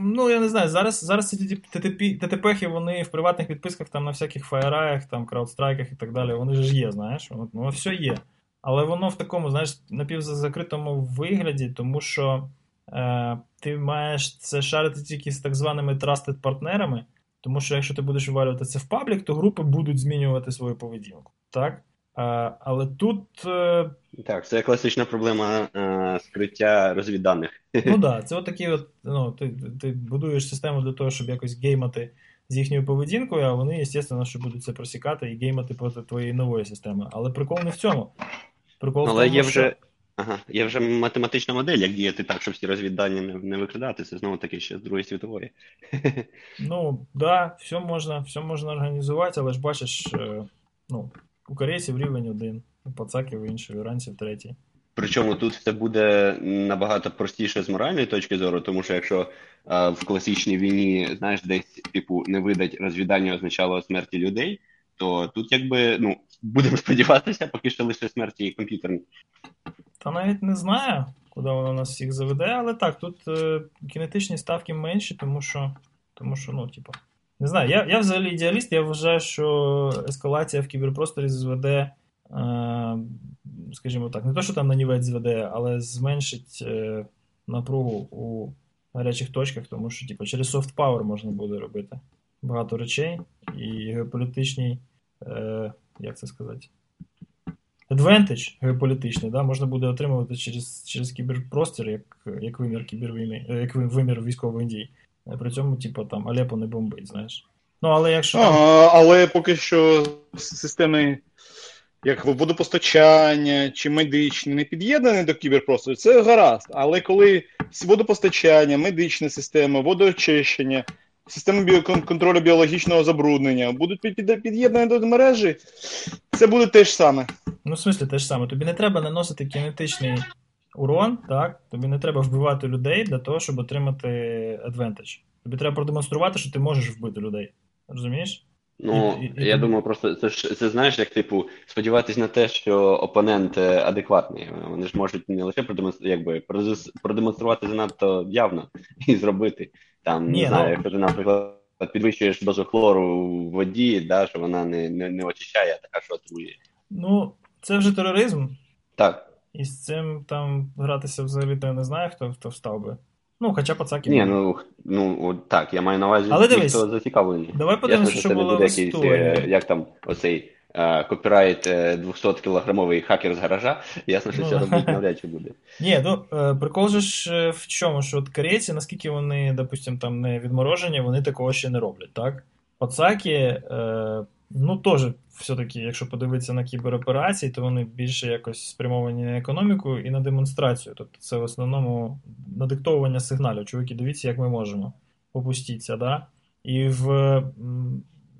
ну, я не знаю, зараз, зараз ці ті ті пі, вони в приватних підписках, там на всяких фаєраях, там краудстрайках і так далі, вони ж є, знаєш, воно, воно все є. Але воно в такому, знаєш, напівзакритому вигляді, тому що е, ти маєш це шарити тільки з так званими trusted партнерами. Тому що якщо ти будеш вивалювати це в паблік, то групи будуть змінювати свою поведінку. Так? А, але тут... Так, це класична проблема а, скриття розвідданих. Ну так, да, це от такі от, ну, ти, ти будуєш систему для того, щоб якось геймати з їхньою поведінкою, а вони, звісно, що будуть це просікати і геймати проти твоєї нової системи. Але прикол не в цьому. Прикол в тому, але є вже... що... Ага, є вже математична модель, як діяти так, щоб всі розвіддані не, не викрадати. Це знову таки ще з Другої світової. Ну, так, да, все можна, все можна організувати, але ж бачиш, ну, у корейців рівень один, у пацаків інший, у іранців третій. Причому тут це буде набагато простіше з моральної точки зору, тому що якщо а, в класичній війні, знаєш, десь, типу, не видать розвіддання означало смерті людей, то тут якби, ну, будемо сподіватися, поки що лише смерті комп'ютерні. Та навіть не знаю, куди воно нас всіх заведе, але так, тут е, кінетичні ставки менші, тому що, тому що ну, типу, не знаю, я, я взагалі ідеаліст, я вважаю, що ескалація в кіберпросторі зведе е, скажімо так, не то, що там нанівець зведе, але зменшить е, напругу у гарячих точках, тому що типу, через soft power можна буде робити багато речей і геополітичний, е, як це сказати, advantage геополітичний, да, можна буде отримувати через, через кіберпростір, як, як вимір кібервійни, як вимір військових дій. При цьому, типу, там Алепо не бомбить, знаєш. Ну, але якщо... А, там... Але поки що системи як водопостачання чи медичні не під'єднані до кіберпростору, це гаразд. Але коли водопостачання, медична система, водоочищення, системи біо- контролю біологічного забруднення будуть під'єднані до мережі, це буде те ж саме. Ну, в смислі те ж саме. Тобі не треба наносити кінетичний урон, так? Тобі не треба вбивати людей для того, щоб отримати advantage. Тобі треба продемонструвати, що ти можеш вбити людей. Розумієш? Ну, і, і, я і... думаю, просто це ж це знаєш, як типу, сподіватись на те, що опонент адекватний. Вони ж можуть не лише продемонстру... якби, продемонструвати занадто явно і зробити. Там, не, не знаю, ну... якщо ти, наприклад, підвищуєш дозу хлору в воді, да, що вона не, не, не очищає, а така, що отрує. Ну, це вже тероризм. Так. І з цим там гратися взагалі, то я не знаю, хто, хто встав би. Ну, хоча пацаки... Ні, ну, ну, так, я маю на увазі, але дивись, хто зацікавлений. Давай подивимося, що було в історії. Як там оцей а, копірайт двісті кілограмовий хакер з гаража, ясно, що ну, це робити навряд чи буде. Ні, ну, прикол же ж в чому, що от корейці, наскільки вони, допустим, там не відморожені, вони такого ще не роблять, так? Пацаки, ну, теж, все-таки, якщо подивитися на кібероперації, то вони більше якось спрямовані на економіку і на демонстрацію. Тобто це в основному надиктовування сигналів. Чуваки, дивіться, як ми можемо. Попустіться, да? І в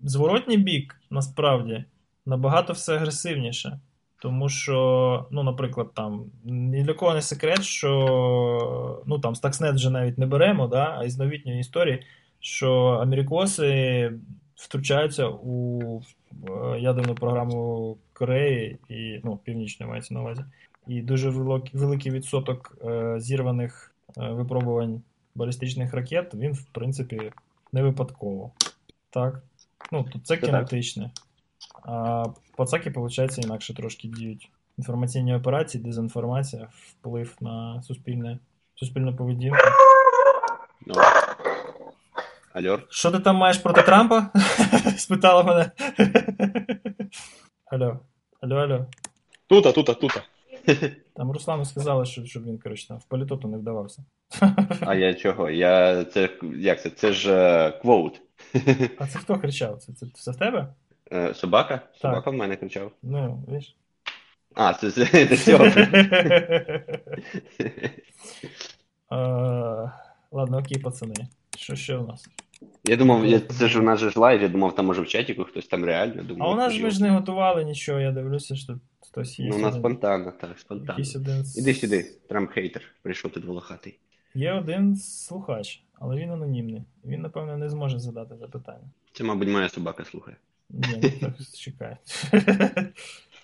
зворотній бік, насправді, набагато все агресивніше. Тому що, ну, наприклад, там, ні для кого не секрет, що, ну, там, Стакснет вже навіть не беремо, да? А із новітньої історії, що америкоси... втручаються у ядерну програму Кореї і, ну, Північної мається на увазі. І дуже великий відсоток е, зірваних е, випробувань балістичних ракет, він, в принципі, не випадково. Так? Ну, тут це кінетичне. А пацаки, виходить, інакше трошки діють. Інформаційні операції, дезінформація, вплив на суспільне, суспільну поведінку. Алло. Що ти там маєш проти Трампа? Спитала мене. Алло. Алло, алло. Тута, тута, тута. Там Руслану сказали, що, щоб він, коротше, там в політоту не вдавався. А я чого? Я... Це, як це? Це ж е, квоут. А це хто кричав? Це, це, це в тебе? Е, собака? Так. Собака в мене кричав. Ну, віж. А, це цього. Ладно, окей, пацани. Що ще у нас? Я думав, я, це ж у нас же ж лайв, я думав, там може в чатіку хтось там реально думав. А у нас ж ми ж не готували нічого, я дивлюся, що хтось є. Ну, у нас спонтанно, так, спонтанно. Один... Іди сюди, Трамп-хейтер, прийшов тут волохатий. Є один слухач, але він анонімний. Він, напевно, не зможе задати запитання. Це, мабуть, моя собака слухає. Ні, не так чекає.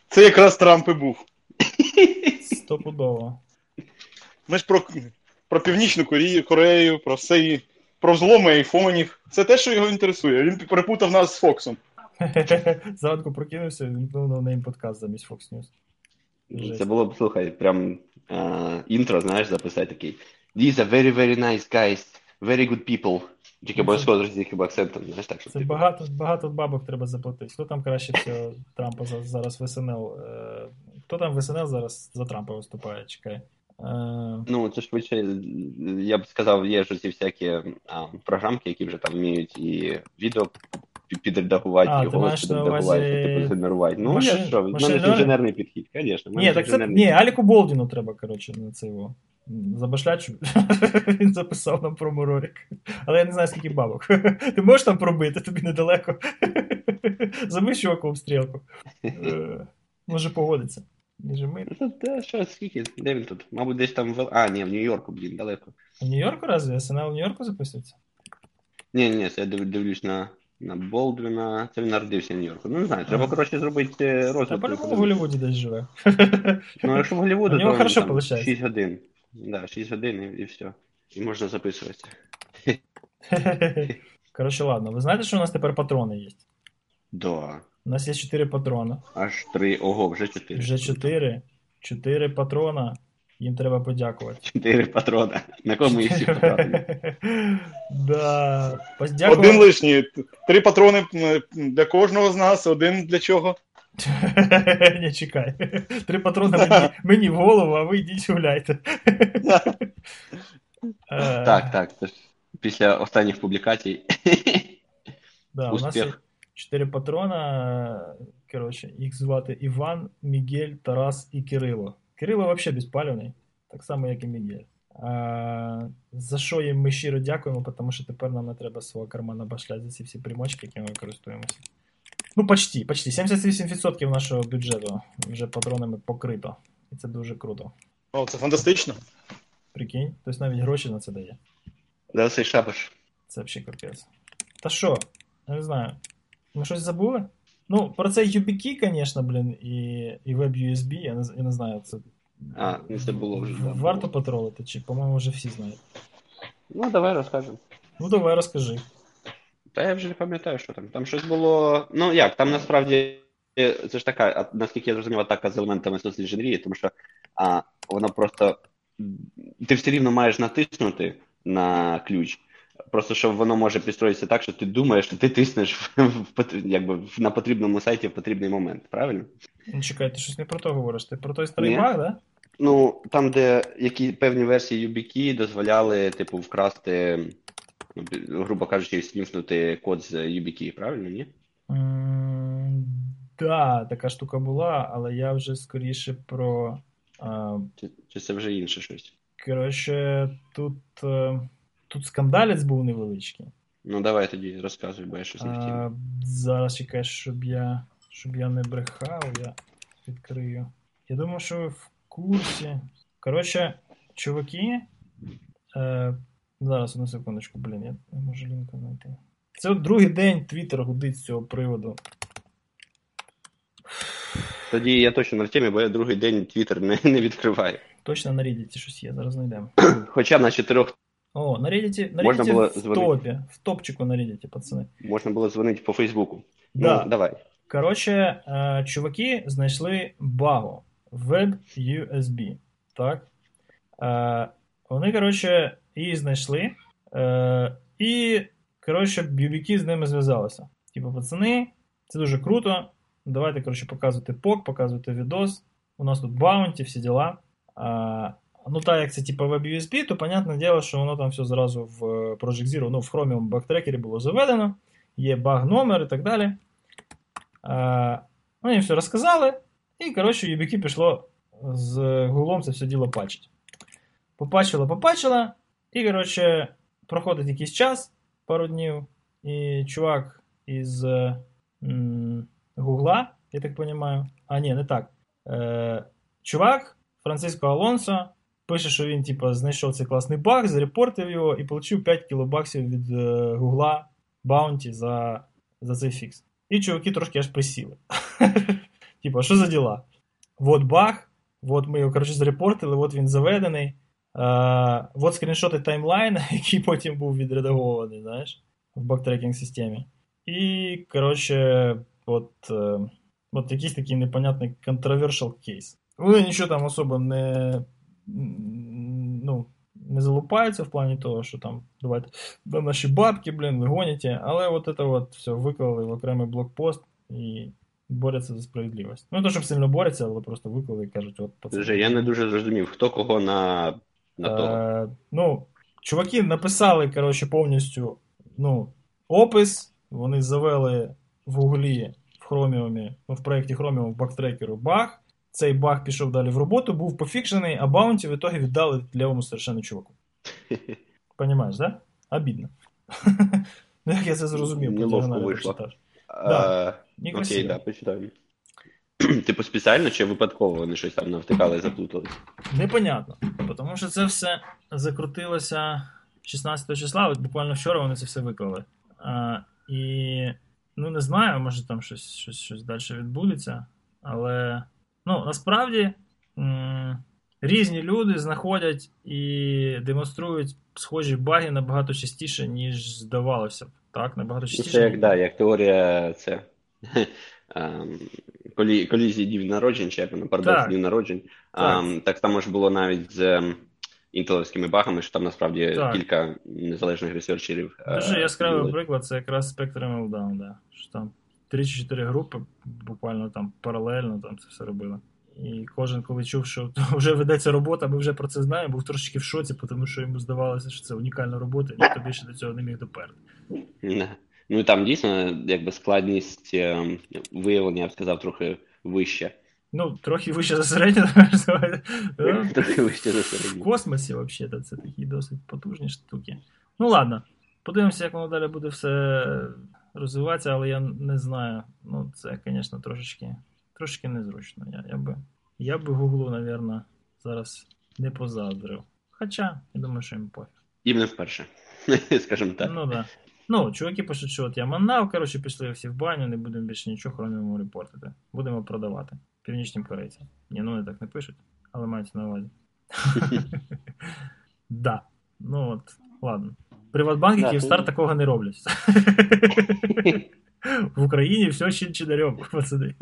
Це якраз Трамп і був. Стопудово. Ми ж про, про Північну Корею, Корею, про все її... Про зломи айфонів. Це те, що його інтересує. Він перепутав нас з Фоксом. Зранку прокинувся, він на ним подкаст замість Fox News. Жесть. Це було б, слухай, прям uh, інтро, знаєш, записати такий. These are very, very nice guys. Very good people. Тільки обов'язково з яким акцентом, знаєш, так, що... Це багато, багато бабок треба заплатити. Хто там краще всього Трампа зараз в ес ен ел? Хто там в ес ен ел зараз за Трампа виступає? Чекай. Uh... Ну, це швидше, я б сказав, є ж ці всякі а, програмки, які вже там вміють і відео підредагувати, а, і голос підредагувати, і типу згенерувати. Ну, Машин... я що, в мене Машин... інженерний підхід, звісно. Ні, так це... Ні, Аліку Болдіну треба, коротше, на це його забашлячу. Він записав нам про Морорік. Але я не знаю, скільки бабок. Ти можеш там пробити, тобі недалеко. Замиш чуваку обстрілку. Може погодиться. Та що, скільки? Де він тут? Мабуть, десь там в... А, ні, в Нью-Йорку, блін, далеко. В Нью-Йорку разве? ес ен ел в Нью-Йорку записується? Ні, ні, я дивлюсь на, на Болдвіна. Це він народився в Нью-Йорку. Ну, не знаю, треба, коротше, зробити розвиток. Та по-любому в Голлівуді десь живе. Ну, якщо в Голлівуді, то він там шість годин. Да, шість годин і, і все. І можна записуватися. Коротше, ладно. Ви знаєте, що у нас тепер патрони є? Да. У нас є чотири патрона. Аж три. Ого, вже чотири. Вже чотири. Чотири патрона. Їм треба подякувати. Чотири патрона. На кому їх всі патрона? Да. Один лишній. Три патрони для кожного з нас, один для чого? Не, чекай. Три патрона мені, мені в голову, а ви йдіть гуляйте. Так, так. Після останніх публікацій. Да, у нас є чотири патрона. Коротше, їх звати Іван, Мігель, Тарас і Кирило. Кирило вообще безпалювний, так само, як і Мігель. А, за що їм ми щиро дякуємо, тому що тепер нам не треба з свого кармана башляти за ці всі примочки, якими ми користуємося. Ну, почти, почти. сімдесят вісім відсотків нашого бюджету вже патронами покрито. І це дуже круто. О, це фантастично. Прикинь, тобто навіть гроші на це дає. Да, цей шабаш. Це взагалі капець. Та що? Я не знаю. Ми щось забули? Ну, про цей Yubikey, конечно, блін, і, і WebUSB, я не, я не знаю, це... А, не це було вже. Варто потролити, чи, по-моєму, вже всі знають. Ну, давай розкажемо. Ну, давай розкажи. Та я вже не пам'ятаю, що там. Там щось було... Ну, як, там насправді... Це ж така, наскільки я зрозумів, атака з елементами соцінженерії, тому що а, вона просто... Ти все рівно маєш натиснути на ключ. Просто, що воно може підстроїтися так, що ти думаєш, що ти тиснеш в, в, якби, на потрібному сайті в потрібний момент, правильно? Ну, чекай, ти щось не про то говориш. Ти про той старий баг, да? Ну, там, де які певні версії Yubikey дозволяли, типу, вкрасти, грубо кажучи, снімснути код з Yubikey, правильно, ні? Mm, да, така штука була, але я вже скоріше про... А... Чи, чи це вже інше щось? Коротше, тут... Тут скандалець був невеличкий. Ну, давай тоді розказуй, бо я щось не втім. Зараз чекай, щоб я, щоб я не брехав, я відкрию. Я думаю, що ви в курсі. Коротше, чуваки, е, зараз, одну секундочку, блін, я не можу лінку знайти. Це от другий день Twitter гудить з цього приводу. Тоді я точно не в темі, бо я другий день Twitter не, не відкриваю. Точно на Reddit щось є, зараз знайдемо. Хоча на чотирьох... О, на Reddit, на Reddit в звонить. Топе, в топчику на Reddit, пацаны. Можно было звонить по Фейсбуку. Да. Ну, давай. Короче, чуваки знайшли багу. WebUSB. Так. Вони, короче, її знайшли. І, короче, Yubikey з ними зв'язалися. Типа, пацани, це дуже круто. Давайте, короче, показуйте пок, показуйте відос. У нас тут баунті, всі діла. Ну, так, як це, типа, WebUSB, то, понятне діло, що воно там все зразу в Project Zero, ну, в Chromium бактрекері було заведено, є баг-номер і так далі. А, ну, їм все розказали, і, коротше, Yubikey пішло з Google це все діло патчить. Попатчило, попатчило, і, коротше, проходить якийсь час, пару днів, і чувак із Google, я так розумію, а, ні, не так, е, чувак, Франциско Алонсо, пише, що він типу, знайшов цей класний баг, зарепортив його і отримав п'ять кілобаксів від Гугла баунті за, за цей фікс. І чуваки трошки аж присіли. Типа, що за діла? От баг, от ми його, коротше, зарепортили, от він заведений. Е, от скріншоти таймлайна, який потім був відредагований, знаєш, в бактрекінг-системі. І, коротше, от, е, от якийсь такий непонятний controversial кейс. Вони нічого там особо не... Ну, не залупаються в плані того, що там, давайте, да наші бабки, блін, ви гоніте, але от це от все виклали в окремий блокпост і борються за справедливість. Ну, то, щоб сильно борються, але просто виклали і кажуть, от пацан. Вже, я не дуже зрозумів, хто кого на, на того. Е, ну, чуваки написали, коротше, повністю, ну, опис, вони завели в Гуглі, в Хроміумі, ну, в проєкті Хроміум, в бактрекеру баг. Цей баг пішов далі в роботу, був пофікшений, а баунті в ітогі віддали лівому страшенно чуваку. Понімаєш, да? Обідно. Як я це зрозумів. Неловко вийшло. Да, окей, да, почитаю. Типу спеціально чи випадково вони щось там навтикали і заплуталися? Непонятно, тому що це все закрутилося шістнадцятого числа, буквально вчора вони це все виклали. І, ну не знаю, може там щось, щось, щось далі відбудеться, але... Ну, насправді, м- різні люди знаходять і демонструють схожі баги набагато частіше, ніж здавалося б. Так, набагато частіше. Це як, да, як теорія це колізії днів народжень, чи як воно, парадокс днів народжень. Так. А, так само ж було навіть з інтеловськими багами, що там насправді так. кілька незалежних ресерчерів. Дуже яскравий були. Приклад, це якраз Spectrum Meltdown, да. Що там три чи чотири групи буквально там паралельно там це все робили. І кожен, коли чув, що вже ведеться робота, ми вже про це знаємо, був трошечки в шоці, тому що йому здавалося, що це унікальна робота, і ніхто більше до цього не міг доперти. Ну і там дійсно якби складність виявлення, я б сказав, трохи вища. Ну, трохи вище за середню, давай. Трохи вище за середню. В космосі, взагалі, це такі досить потужні штуки. Ну, ладно, подивимося, як воно далі буде все розвиватися, але я не знаю. Ну, це, звісно, трошечки... Трошки незручно. Я, я би я би Google, навірно, зараз не позаздрив. Хоча, я думаю, що їм пофіг. Їм не вперше, скажімо так. Ну, да. Ну, чуваки пишуть, що от я манав, коротше, пішли всі в баню, не будемо більше нічого Chromium репортити. Будемо продавати. Північним корейцям. Ні, ну, вони так не пишуть, але мається на увазі. Да. Ну, от, ладно. Приватбанк і Київстар такого не роблять. В Україні все ще чидарьом, пацани.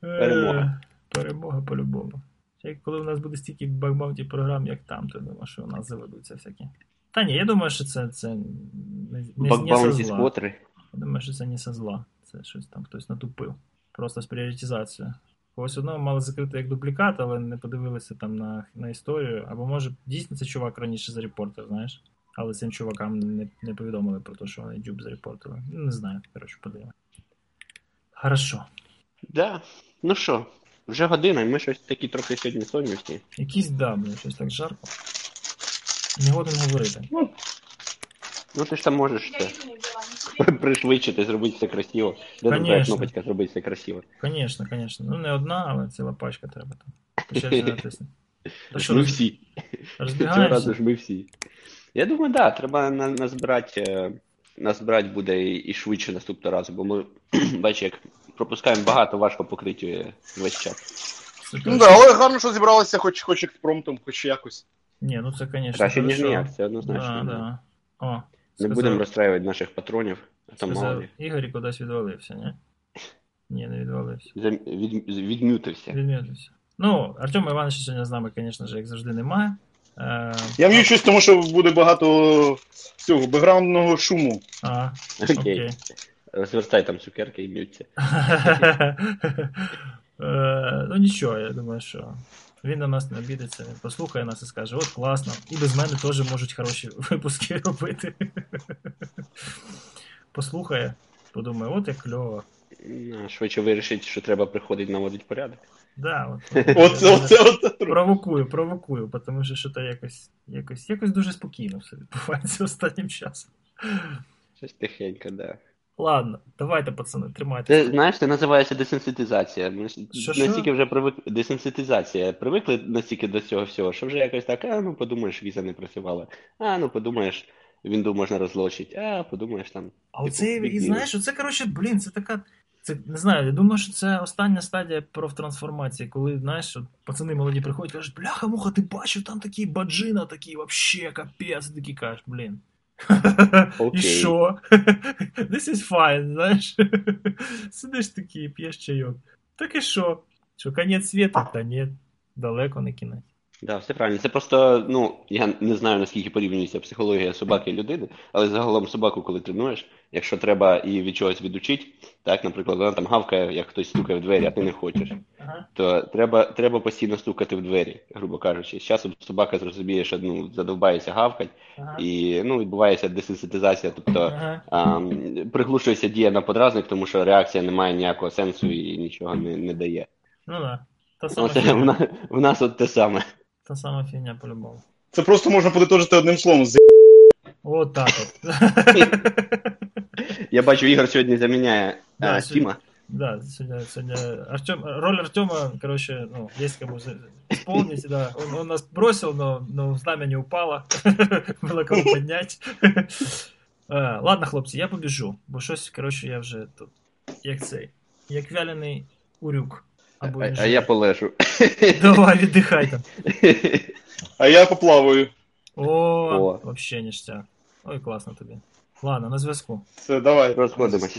Перемога. Перемога по-любому. Коли у нас буде стільки багбаунтів програм, як там, то я думаю, що у нас заведуться всякі. Та ні, я думаю, що це, це не, не со зла. Я думаю, що це не со зла. Це щось там хтось натупив. Просто з пріоритизацією. Когось одного мали закрити як дуплікат, але не подивилися там на, на історію. Або може дійсно це чувак раніше зарепортив, знаєш? Але цим чувакам не, не повідомили про те, що вони джуб зарепортили. Не знаю, коротше, подивимось. Хорошо. Да, ну що, вже година, і ми щось такі трохи сьогодні сонні всі. Якісь, да, блин, щось так жарко. Не годен говорити. Ну, ну ти ж там можеш це пришвидшити, зробити все красиво. Де друга кнопочка зробити все красиво. Звісно, звісно. Ну не одна, але ціла пачка треба там. Почаще натиснути. Ми роз... всі. Розбігаємося? Цього разу ж ми всі. Я думаю, так, да, треба назбирати, назбирати буде і швидше наступного разу, бо ми, бачите, як пропускаємо багато, важко покрити весь час. Супер. Ну так, да, але гарно, що зібралися хоч, хоч експромтом, хоч якось. Ні, ну це, звісно. Краще, ніж ніяк, це однозначно. Да, да. О, не сказав... будемо розстраювати наших патронів. Сказав, Ігорі кудись відвалився, ні? Ні, не відвалився. За... Від... Відмютився. Відмютився. Ну, Артема Івановича сьогодні з нами, звісно ж, як завжди, немає. Я вмію щось, тому що буде багато цього бекграундного шуму. Ага, окей. Розвертай там цукерки і м'ються. Ну нічого, я думаю, що він на нас не обідеться, він послухає нас і скаже, от класно, і без мене теж можуть хороші випуски робити. Послухає, подумає, от як кльово. Швидше вирішить, що треба приходити наводити порядок. Да, от провокую, провокую, тому що що-то якось, якось, якось дуже спокійно все відбувається останнім часом. Щось тихенько, да. Ладно, давайте, пацани, тримайтеся. Ти, знаєш, це називається десенситизація. Ми що, настільки що? Вже привик... десенситизація. Привикли настільки до цього всього, що вже якось так, а ну подумаєш, віза не працювала, а ну подумаєш, вінду можна розлочити, а подумаєш там. А типу, це, і знаєш, оце, коротше, блін, це така... Це, не знаю, я думаю, що це остання стадія профтрансформації, коли, знаєш, от, пацани молоді приходять і кажуть, бляха-муха, ти бачив, там такі баджина, такі, вообще, капець, такий кажеш, блін. Okay. І що? This is fine, знаєш. Сидиш такий, п'єш чайок. Так і що? Що, кінець світу? Та ні, далеко не кінець. Так, да, все правильно. Це просто, ну, я не знаю, наскільки порівнюється психологія собаки і людини, але загалом собаку, коли тренуєш, якщо треба її від чогось відучити, так, наприклад, вона там гавкає, як хтось стукає в двері, а ти не хочеш, ага. то треба, треба постійно стукати в двері, грубо кажучи. З часом собака зрозуміє, що ну, задовбається гавкать, ага. і ну, відбувається десенситизація, тобто ага. а, приглушується дія на подразник, тому що реакція не має ніякого сенсу і нічого не, не дає. Ну да. Та сама Оце, в, нас, в нас от те саме. Та сама фігня по-любому. Це просто можна подитожити одним словом. От так от. Я бачу, Ігор сьогодні заміняє да, а, сьогодні, Тіма. Да, сьогодні, сьогодні Артем, роль Артема, короче, ну, є кому исполнить, да. Он, он нас бросил, но, но знамя не упало. Было кому поднять. а, ладно, хлопці, я побіжу, бо щось, короче, я вже тут, як цей, як вялений урюк. Або а, а я полежу. Давай, віддихай там. А я поплаваю. О, О. Вообще ништяк. Ой, класно тобі. Ладно, на зв'язку. Все, давай, розходимось.